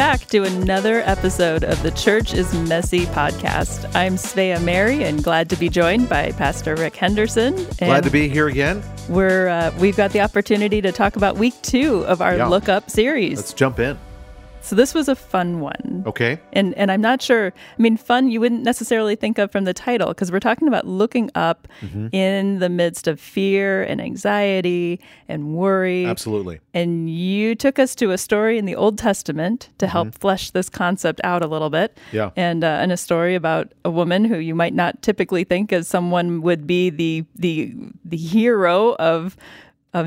back to another episode of the Church is Messy podcast. I'm Svea Mary and glad to be joined by Pastor Rick Henderson. And glad to be here again. We've got the opportunity to talk about week 2 of our Look Up series. Let's jump in. So this was a fun one. Okay. And I'm not sure, I mean, fun you wouldn't necessarily think of from the title, because we're talking about looking up in the midst of fear and anxiety and worry. Absolutely. And you took us to a story in the Old Testament to help flesh this concept out a little bit. Yeah. And a story about a woman who you might not typically think as someone would be the hero of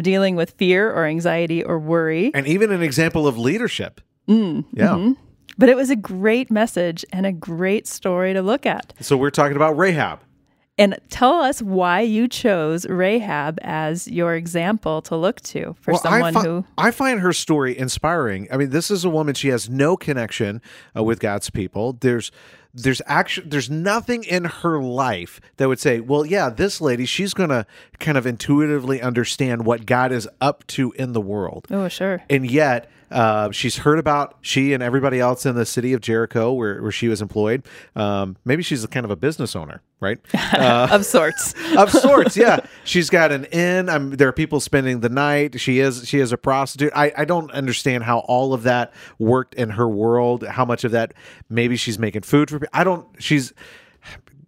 dealing with fear or anxiety or worry. And even an example of leadership. But it was a great message and a great story to look at. So we're talking about Rahab. And tell us why you chose Rahab as your example to look to for someone who... I find her story inspiring. I mean, this is a woman, she has no connection with God's people. There's nothing in her life that would say, well, yeah, this lady, she's going to kind of intuitively understand what God is up to in the world. Oh, sure. And yet... she's heard about she and everybody else in the city of Jericho where she was employed. Maybe she's kind of a business owner, right? Of sorts. Of sorts, yeah. She's got an inn. There are people spending the night. She is a prostitute. I don't understand how all of that worked in her world, how much of that maybe she's making food for people.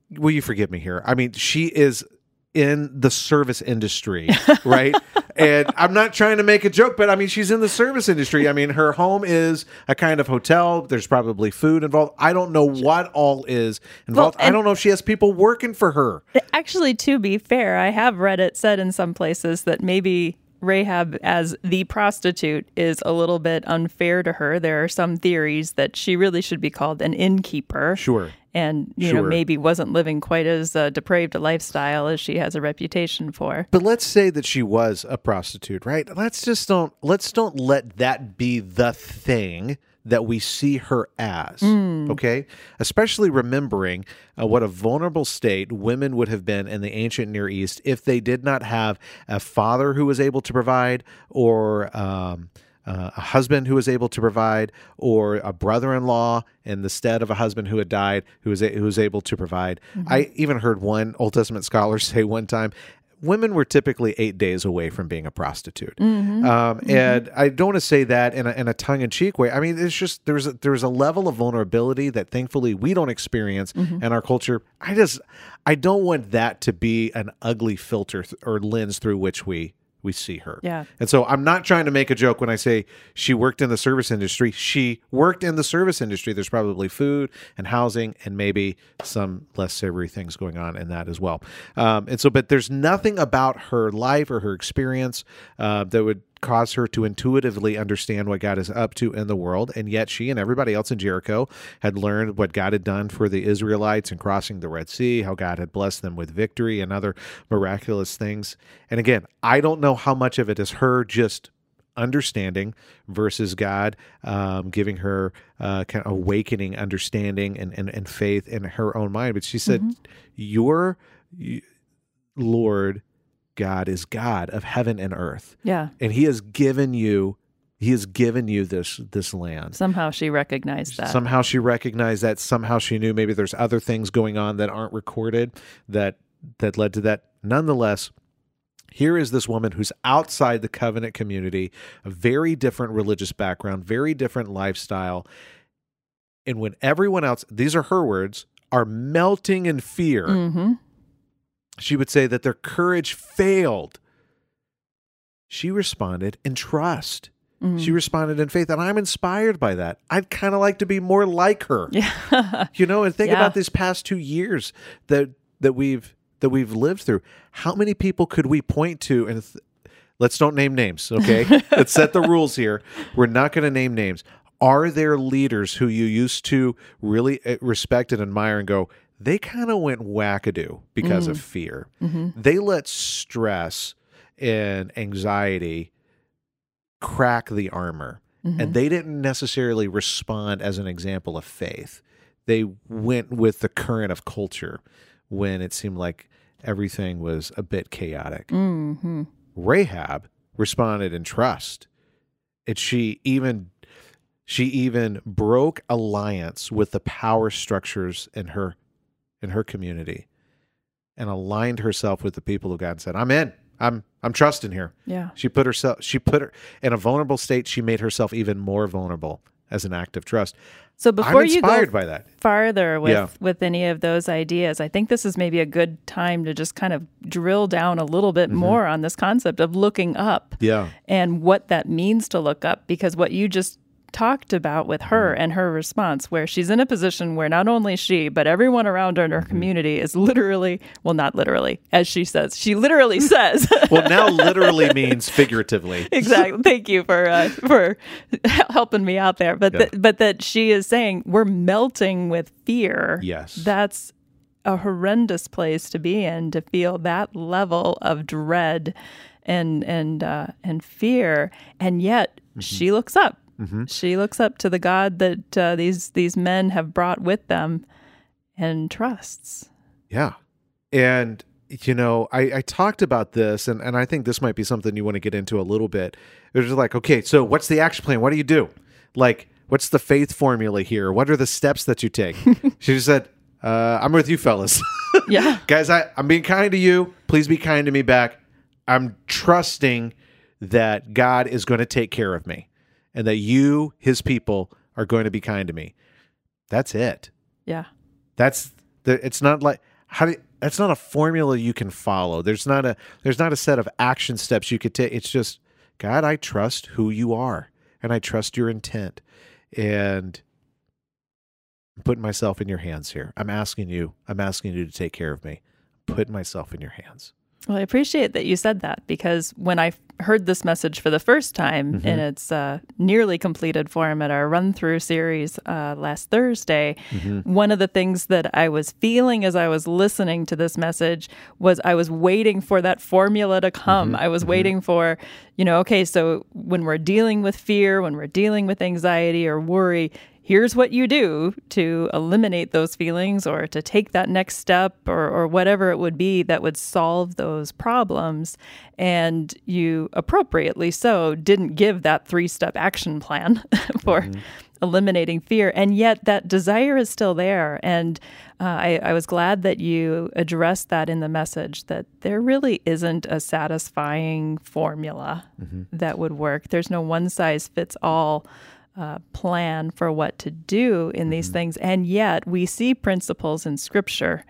Will you forgive me here? I mean, she is... in the service industry, right? And I'm not trying to make a joke, but I mean, she's in the service industry. I mean, her home is a kind of hotel. There's probably food involved. I don't know what all is involved. Well, I don't know if she has people working for her. Actually, to be fair, I have read it said in some places that maybe Rahab as the prostitute is a little bit unfair to her. There are some theories that she really should be called an innkeeper. Sure. And, you know, maybe wasn't living quite as depraved a lifestyle as she has a reputation for. But let's say that she was a prostitute, right? Let's don't let that be the thing that we see her as, okay? Especially remembering what a vulnerable state women would have been in the ancient Near East if they did not have a father who was able to provide, or... a husband who was able to provide, or a brother-in-law in the stead of a husband who had died, who was able to provide. I even heard one Old Testament scholar say one time, women were typically 8 days away from being a prostitute. And I don't want to say that in a tongue-in-cheek way. I mean, it's just there's a level of vulnerability that thankfully we don't experience in our culture. I don't want that to be an ugly filter or lens through which we see her. Yeah. And so I'm not trying to make a joke when I say she worked in the service industry. She worked in the service industry. There's probably food and housing and maybe some less savory things going on in that as well. But there's nothing about her life or her experience that would cause her to intuitively understand what God is up to in the world. And yet she and everybody else in Jericho had learned what God had done for the Israelites in crossing the Red Sea, how God had blessed them with victory and other miraculous things. And again, I don't know how much of it is her just understanding versus God giving her kind of awakening understanding and faith in her own mind. But she said, your Lord God is God of heaven and earth. Yeah. And he has given you this land. Somehow she recognized that. Somehow she knew maybe there's other things going on that aren't recorded that led to that. Nonetheless, here is this woman who's outside the covenant community, a very different religious background, very different lifestyle. And when everyone else, these are her words, are melting in fear, she would say that their courage failed. She responded in trust. She responded in faith, and I'm inspired by that. I'd kind of like to be more like her. Yeah. You know, and think about these past 2 years that we've lived through. How many people could we point to? And let's don't name names, okay? Let's set the rules here. We're not going to name names. Are there leaders who you used to really respect and admire and go, they kind of went wackadoo because of fear. They let stress and anxiety crack the armor, and they didn't necessarily respond as an example of faith. They went with the current of culture when it seemed like everything was a bit chaotic. Rahab responded in trust, and she even She even broke alliance with the power structures in her community and aligned herself with the people of God and said, I'm in. I'm trusting here. Yeah. She put her in a vulnerable state. She made herself even more vulnerable as an act of trust. So before you go by that farther with any of those ideas, I think this is maybe a good time to just kind of drill down a little bit more on this concept of looking up and what that means to look up, because what you just talked about with her and her response, where she's in a position where not only she, but everyone around her in her community is literally, well, not literally, as she says, she literally says. Well, now literally means figuratively. Exactly. Thank you for helping me out there. But but that she is saying, we're melting with fear. Yes. That's a horrendous place to be in, to feel that level of dread and fear. And yet she looks up. Mm-hmm. She looks up to the God that these men have brought with them and trusts. Yeah. And, you know, I talked about this, and I think this might be something you want to get into a little bit. It was like, okay, so what's the action plan? What do you do? Like, what's the faith formula here? What are the steps that you take? She just said, I'm with you fellas. Yeah. Guys, I'm being kind to you. Please be kind to me back. I'm trusting that God is going to take care of me. And that you, his people, are going to be kind to me. That's it. Yeah. It's not like that's not a formula you can follow. There's not a set of action steps you could take. It's just, God, I trust who you are, and I trust your intent. And I'm putting myself in your hands here. I'm asking you to take care of me. I'm putting myself in your hands. Well, I appreciate that you said that, because when I heard this message for the first time in its nearly completed form at our run-through series last Thursday, one of the things that I was feeling as I was listening to this message was I was waiting for that formula to come. I was waiting for, okay, so when we're dealing with fear, when we're dealing with anxiety or worry, here's what you do to eliminate those feelings or to take that next step or whatever it would be that would solve those problems. And you appropriately so didn't give that 3-step action plan for eliminating fear. And yet that desire is still there. And I was glad that you addressed that in the message, that there really isn't a satisfying formula that would work. There's no one-size-fits-all plan for what to do in these things. And yet we see principles in Scripture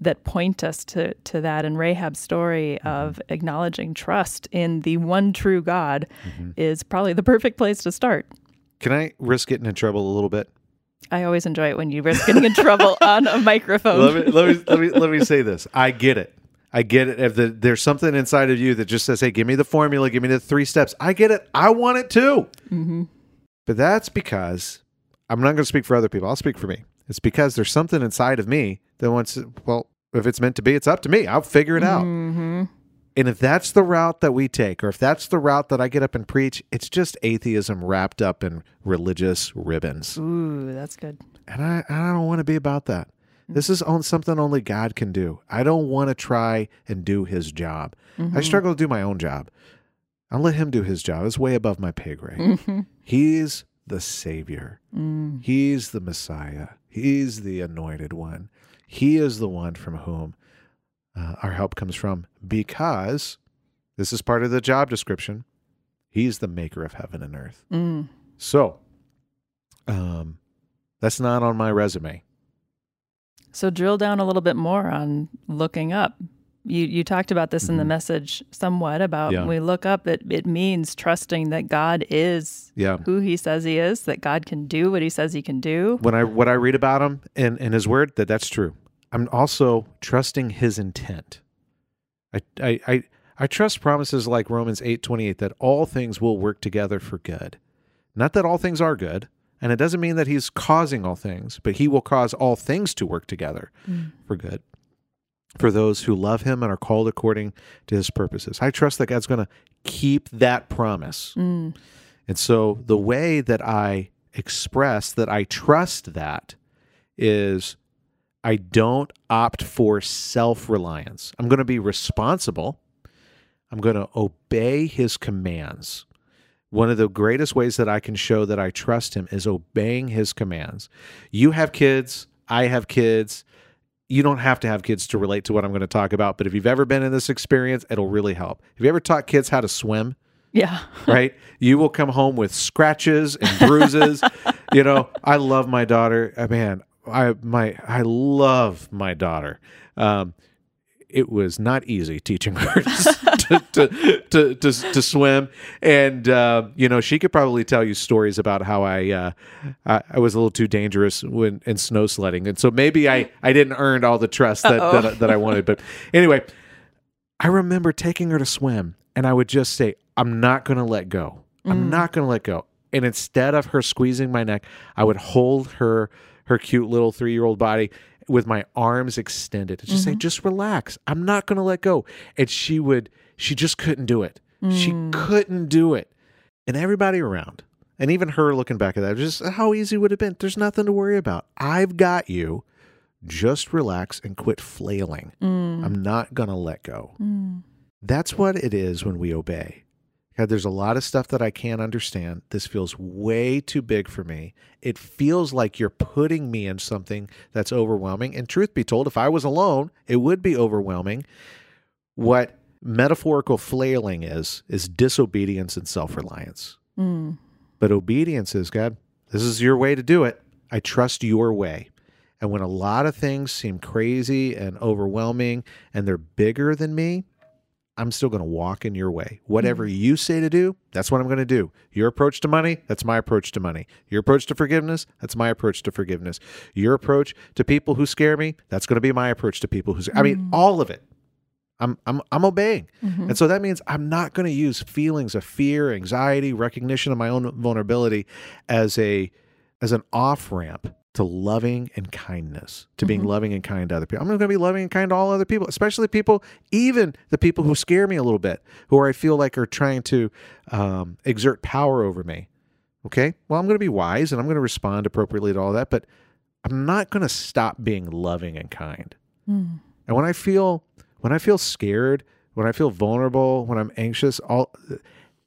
that point us to that. In Rahab's story of acknowledging trust in the one true God is probably the perfect place to start. Can I risk getting in trouble a little bit? I always enjoy it when you risk getting in trouble on a microphone. Let me say this. I get it. If there's something inside of you that just says, hey, give me the formula, give me the 3 steps. I get it. I want it too. But that's because, I'm not going to speak for other people, I'll speak for me. It's because there's something inside of me that wants to, well, if it's meant to be, it's up to me. I'll figure it out. And if that's the route that we take, or if that's the route that I get up and preach, it's just atheism wrapped up in religious ribbons. Ooh, that's good. And I don't want to be about that. This is something only God can do. I don't want to try and do his job. I struggle to do my own job. I'll let him do his job. It's way above my pay grade. He's the Savior. He's the Messiah. He's the Anointed One. He is the one from whom our help comes from, because this is part of the job description. He's the maker of heaven and earth. So that's not on my resume. So drill down a little bit more on looking up. You talked about this in the message somewhat about when we look up, it means trusting that God is who he says he is, that God can do what he says he can do. What I read about him in his word, that's true. I'm also trusting his intent. I trust promises like Romans 8:28 that all things will work together for good. Not that all things are good, and it doesn't mean that he's causing all things, but he will cause all things to work together for good, for those who love him and are called according to his purposes. I trust that God's going to keep that promise. And so the way that I express that I trust that is I don't opt for self-reliance. I'm going to be responsible. I'm going to obey his commands, One of the greatest ways that I can show that I trust him is obeying his commands. You have kids. I have kids. You don't have to have kids to relate to what I'm going to talk about, but if you've ever been in this experience, it'll really help. Have you ever taught kids how to swim? Yeah. Right? You will come home with scratches and bruises. You know, I love my daughter. Man, I love my daughter. It was not easy teaching her to swim, and you know, she could probably tell you stories about how I was a little too dangerous in snow sledding, and so maybe I didn't earn all the trust that I wanted. But anyway, I remember taking her to swim, and I would just say, "I'm not going to let go. I'm not going to let go." And instead of her squeezing my neck, I would hold her cute little 3-year-old body with my arms extended and just say, just relax. I'm not going to let go. And she just couldn't do it. She couldn't do it. And everybody around, and even her looking back at that, just how easy would it have been? There's nothing to worry about. I've got you. Just relax and quit flailing. I'm not going to let go. That's what it is when we obey. God, there's a lot of stuff that I can't understand. This feels way too big for me. It feels like you're putting me in something that's overwhelming. And truth be told, if I was alone, it would be overwhelming. What metaphorical flailing is disobedience and self-reliance. But obedience is, God, this is your way to do it. I trust your way. And when a lot of things seem crazy and overwhelming and they're bigger than me, I'm still going to walk in your way. Whatever you say to do, that's what I'm going to do. Your approach to money, that's my approach to money. Your approach to forgiveness, that's my approach to forgiveness. Your approach to people who scare me, that's going to be my approach to people who scare me. I mean, all of it. I'm obeying. And so that means I'm not going to use feelings of fear, anxiety, recognition of my own vulnerability as an off-ramp to loving and kindness, to being loving and kind to other people. I'm going to be loving and kind to all other people, especially people, even the people who scare me a little bit, who I feel like are trying to exert power over me. Okay? Well, I'm going to be wise and I'm going to respond appropriately to all that, but I'm not going to stop being loving and kind. And when I feel scared, when I feel vulnerable, when I'm anxious,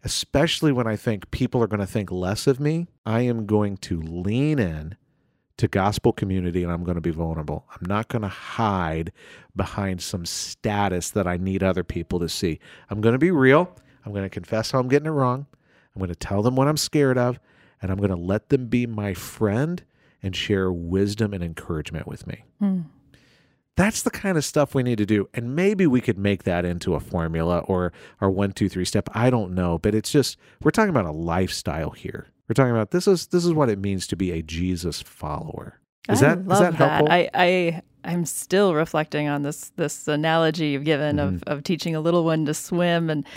especially when I think people are going to think less of me, I am going to lean in to gospel community, and I'm going to be vulnerable. I'm not going to hide behind some status that I need other people to see. I'm going to be real. I'm going to confess how I'm getting it wrong. I'm going to tell them what I'm scared of, and I'm going to let them be my friend and share wisdom and encouragement with me. That's the kind of stuff we need to do, and maybe we could make that into a formula or our 1, 2, 3 step. I don't know, but it's just, we're talking about a lifestyle here. We're talking about this is what it means to be a Jesus follower. Is that helpful? I'm still reflecting on this analogy you've given of teaching a little one to swim, and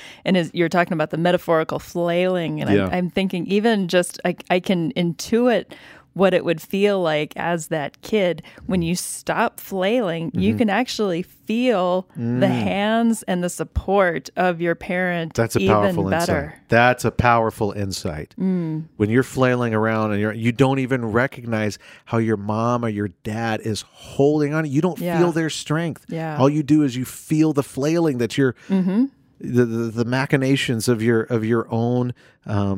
you're talking about the metaphorical flailing, and I'm thinking even just I can intuit what it would feel like as that kid when you stop flailing. You can actually feel the hands and the support of your parent. That's a powerful insight. That's a powerful insight. When you're flailing around and you don't even recognize how your mom or your dad is holding on, you don't feel their strength. All you do is you feel the flailing that you're the machinations of your own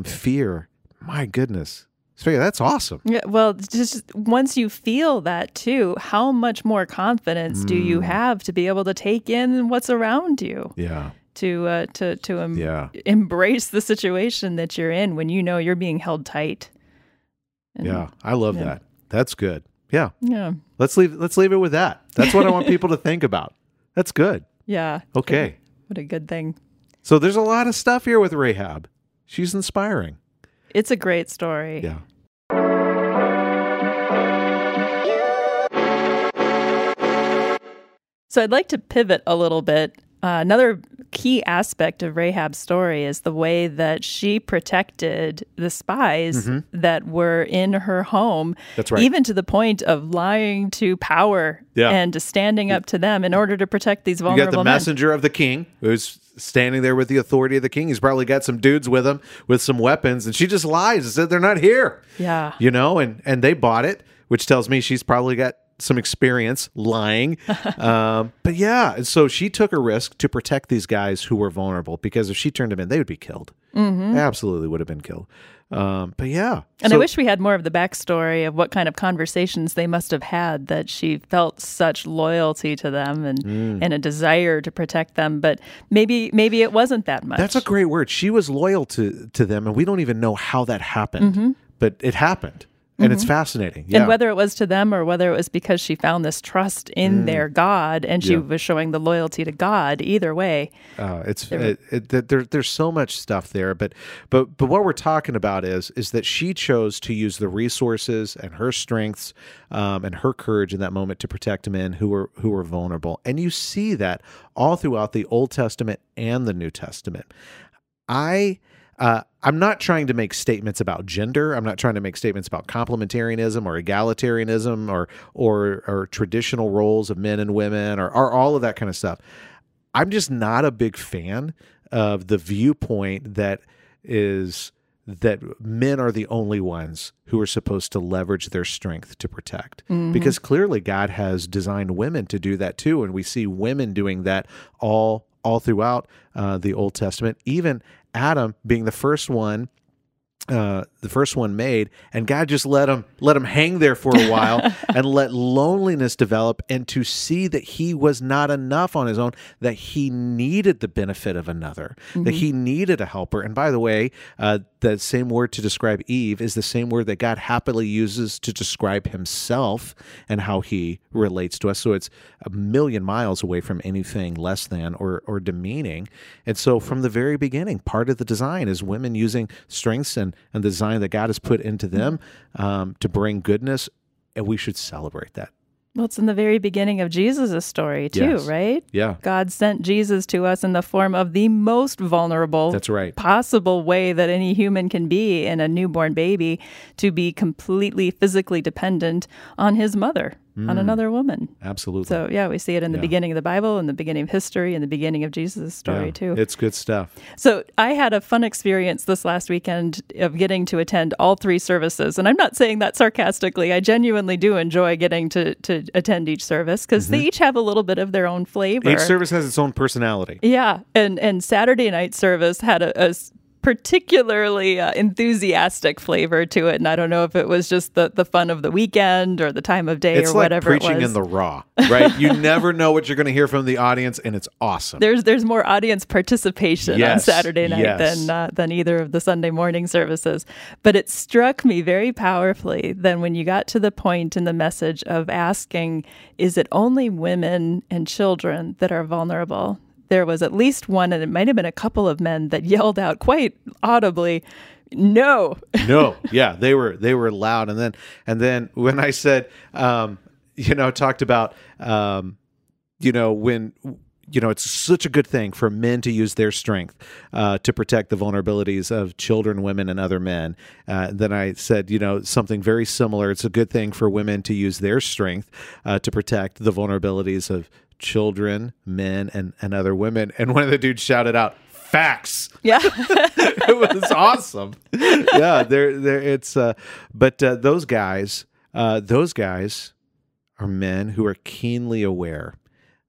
fear. My goodness. Svea, that's awesome. Yeah, well, just once you feel that too, how much more confidence do you have to be able to take in what's around you? Yeah. To embrace the situation that you're in when you know you're being held tight. And, I love that. That's good. Yeah. Yeah. Let's leave it with that. That's what I want people to think about. That's good. Yeah. Okay. What a good thing. So there's a lot of stuff here with Rahab. She's inspiring. It's a great story. Yeah. So I'd like to pivot a little bit. Another key aspect of Rahab's story is the way that she protected the spies that were in her home. That's right. Even to the point of lying to power and to standing up to them in order to protect these vulnerable men. You got the messenger of the king who's standing there with the authority of the king. He's probably got some dudes with him with some weapons, and she just lies and said they're not here. Yeah. You know, and they bought it, which tells me she's probably got some experience lying. But yeah, and so she took a risk to protect these guys who were vulnerable, because if she turned them in, they would be killed. Mm-hmm. They absolutely would have been killed. But yeah. And so, I wish we had more of the backstory of what kind of conversations they must have had that she felt such loyalty to them and a desire to protect them. But maybe it wasn't that much. That's a great word. She was loyal to them, and we don't even know how that happened. Mm-hmm. But it happened. And it's fascinating. Yeah. And whether it was to them or whether it was because she found this trust in their God, and she was showing the loyalty to God, either way. There's so much stuff there. But what we're talking about is that she chose to use the resources and her strengths and her courage in that moment to protect men who were vulnerable. And you see that all throughout the Old Testament and the New Testament. I'm not trying to make statements about gender. I'm not trying to make statements about complementarianism or egalitarianism or traditional roles of men and women or all of that kind of stuff. I'm just not a big fan of the viewpoint that men are the only ones who are supposed to leverage their strength to protect. Mm-hmm. Because clearly God has designed women to do that too, and we see women doing that all throughout the Old Testament, even Adam being the first one made, and God just let him hang there for a while and let loneliness develop, and to see that he was not enough on his own, that he needed the benefit of another, mm-hmm. that he needed a helper. And by the way, that same word to describe Eve is the same word that God happily uses to describe himself and how he relates to us. So it's a million miles away from anything less than or demeaning. And so from the very beginning, part of the design is women using strengths and the design that God has put into them to bring goodness, and we should celebrate that. Well, it's in the very beginning of Jesus' story, too, right? Yeah. God sent Jesus to us in the form of the most vulnerable possible way that any human can be in a newborn baby, to be completely physically dependent on his mother, on another woman. Absolutely. So, yeah, we see it in the beginning of the Bible, in the beginning of history, in the beginning of Jesus' story, too. It's good stuff. So I had a fun experience this last weekend of getting to attend all three services. And I'm not saying that sarcastically. I genuinely do enjoy getting to attend each service, because they each have a little bit of their own flavor. Each service has its own personality. Yeah, and Saturday night service had a particularly enthusiastic flavor to it, and I don't know if it was just the fun of the weekend or the time of day or whatever it was. It's like preaching in the raw, right? You never know what you're going to hear from the audience, and it's awesome. There's more audience participation on Saturday night than either of the Sunday morning services. But it struck me very powerfully then when you got to the point in the message of asking, is it only women and children that are vulnerable? There was at least one, and it might have been a couple of men, that yelled out quite audibly, "No, no!" Yeah, they were loud. And then when I said, talked about, when. It's such a good thing for men to use their strength to protect the vulnerabilities of children, women, and other men. Then I said, something very similar. It's a good thing for women to use their strength to protect the vulnerabilities of children, men, and other women. And one of the dudes shouted out, "Facts!" Yeah, it was awesome. Yeah, there. It's but those guys are men who are keenly aware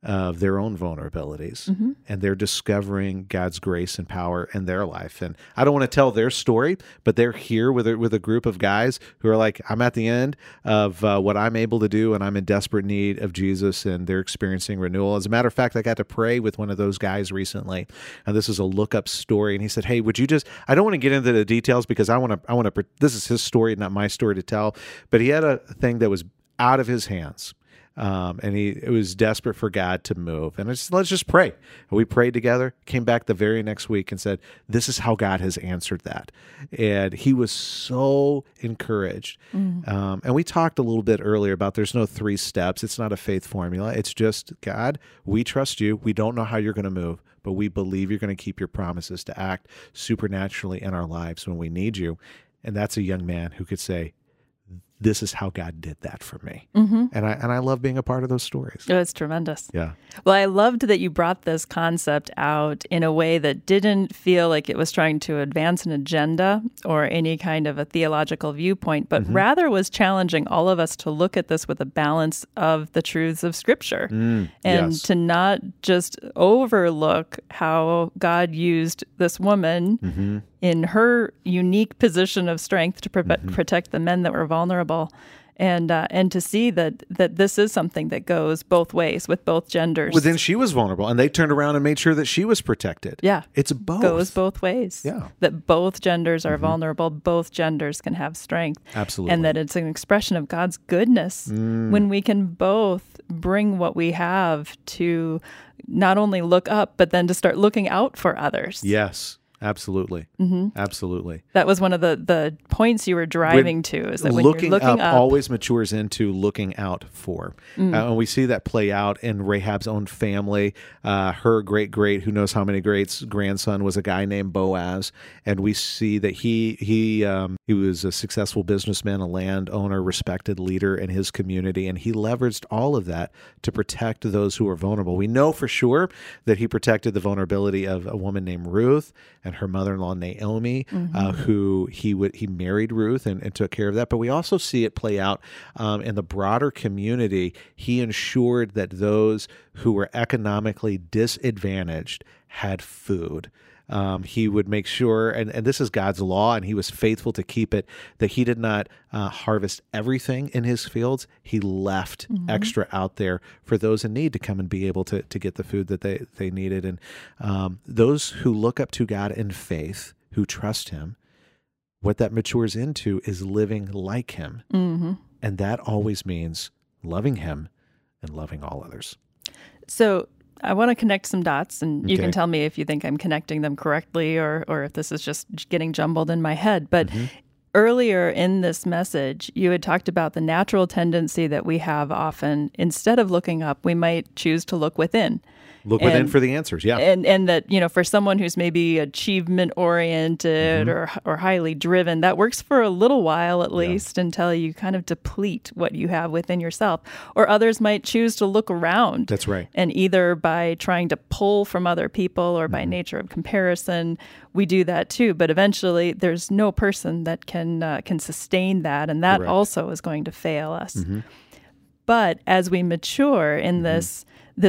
of their own vulnerabilities, and they're discovering God's grace and power in their life. And I don't want to tell their story, but they're here with a group of guys who are like, I'm at the end of what I'm able to do, and I'm in desperate need of Jesus, and they're experiencing renewal. As a matter of fact, I got to pray with one of those guys recently, and this is a look-up story. And he said, hey, would you just, I don't want to get into the details because I want to, this is his story, not my story to tell, but he had a thing that was out of his hands. And it was desperate for God to move. And I said, let's just pray. And we prayed together, came back the very next week and said, this is how God has answered that. And he was so encouraged. And we talked a little bit earlier about there's no three steps. It's not a faith formula. It's just, God, we trust you. We don't know how you're going to move, but we believe you're going to keep your promises to act supernaturally in our lives when we need you. And that's a young man who could say, this is how God did that for me. Mm-hmm. And I love being a part of those stories. Oh, it's tremendous. Yeah. Well, I loved that you brought this concept out in a way that didn't feel like it was trying to advance an agenda or any kind of a theological viewpoint, but mm-hmm. rather was challenging all of us to look at this with a balance of the truths of Scripture and yes. to not just overlook how God used this woman mm-hmm. in her unique position of strength to protect the men that were vulnerable, and to see that this is something that goes both ways with both genders. Well, then she was vulnerable, and they turned around and made sure that she was protected. Yeah. It's both. Goes both ways. Yeah. That both genders are mm-hmm. vulnerable, both genders can have strength. Absolutely. And that it's an expression of God's goodness when we can both bring what we have to not only look up, but then to start looking out for others. Yes. Absolutely. Mm-hmm. Absolutely. That was one of the points you were driving to, is that when looking up always matures into looking out for. And we see that play out in Rahab's own family. Her great-great, who knows how many greats, grandson was a guy named Boaz. And we see that he was a successful businessman, a landowner, respected leader in his community. And he leveraged all of that to protect those who were vulnerable. We know for sure that he protected the vulnerability of a woman named Ruth and her mother-in-law, Naomi, mm-hmm. Who he married Ruth and took care of that. But we also see it play out in the broader community. He ensured that those who were economically disadvantaged had food. He would make sure, and this is God's law, and he was faithful to keep it, that he did not harvest everything in his fields. He left mm-hmm. extra out there for those in need to come and be able to get the food that they needed. And those who look up to God in faith, who trust him, what that matures into is living like him. Mm-hmm. And that always means loving him and loving all others. So I want to connect some dots, and you can tell me if you think I'm connecting them correctly or if this is just getting jumbled in my head. But mm-hmm. earlier in this message, you had talked about the natural tendency that we have often, instead of looking up, we might choose to look within. Look within for the answers, yeah. And that, you know, for someone who's maybe achievement-oriented mm-hmm. or highly driven, that works for a little while at least until you kind of deplete what you have within yourself. Or others might choose to look around. That's right. And either by trying to pull from other people or by mm-hmm. nature of comparison, we do that too. But eventually, there's no person that can sustain that, and that Correct. Also is going to fail us. Mm-hmm. But as we mature in mm-hmm. this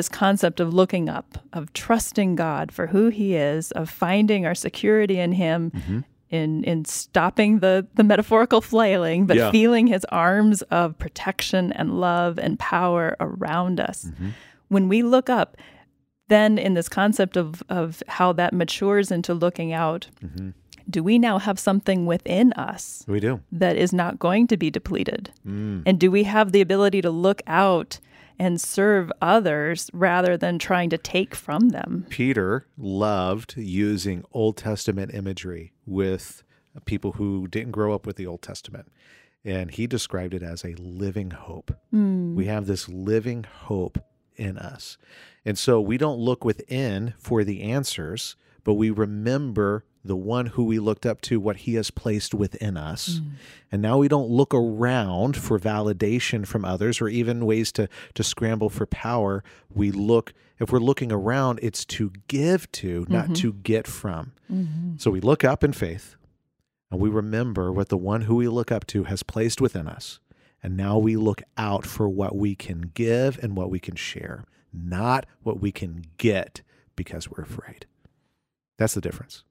concept of looking up, of trusting God for who he is, of finding our security in him, mm-hmm. in stopping the metaphorical flailing, but feeling his arms of protection and love and power around us. Mm-hmm. When we look up, then in this concept of how that matures into looking out, mm-hmm. do we now have something within us? We do. That is not going to be depleted. And do we have the ability to look out and serve others rather than trying to take from them? Peter loved using Old Testament imagery with people who didn't grow up with the Old Testament. And he described it as a living hope. We have this living hope in us. And so we don't look within for the answers, but we remember the one who we looked up to, what he has placed within us. And now we don't look around for validation from others or even ways to scramble for power. We look, if we're looking around, it's to give to, not to get from. So we look up in faith and we remember what the one who we look up to has placed within us. And now we look out for what we can give and what we can share, not what we can get because we're afraid. That's the difference.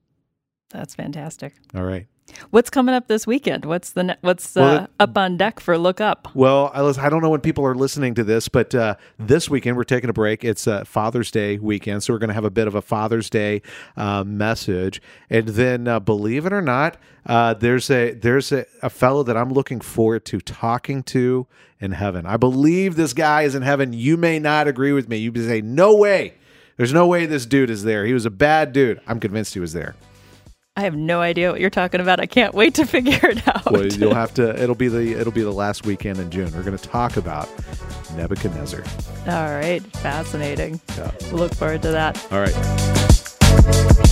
That's fantastic. All right. What's coming up this weekend? What's up on deck for Look Up? Well, I don't know when people are listening to this, but this weekend we're taking a break. It's Father's Day weekend, so we're going to have a bit of a Father's Day message. And then, believe it or not, there's a fellow that I'm looking forward to talking to in heaven. I believe this guy is in heaven. You may not agree with me. You may say, no way. There's no way this dude is there. He was a bad dude. I'm convinced he was there. I have no idea what you're talking about. I can't wait to figure it out. Well, you'll have to. It'll be the last weekend in June. We're going to talk about Nebuchadnezzar. All right, fascinating. Yeah. We'll look forward to that. All right.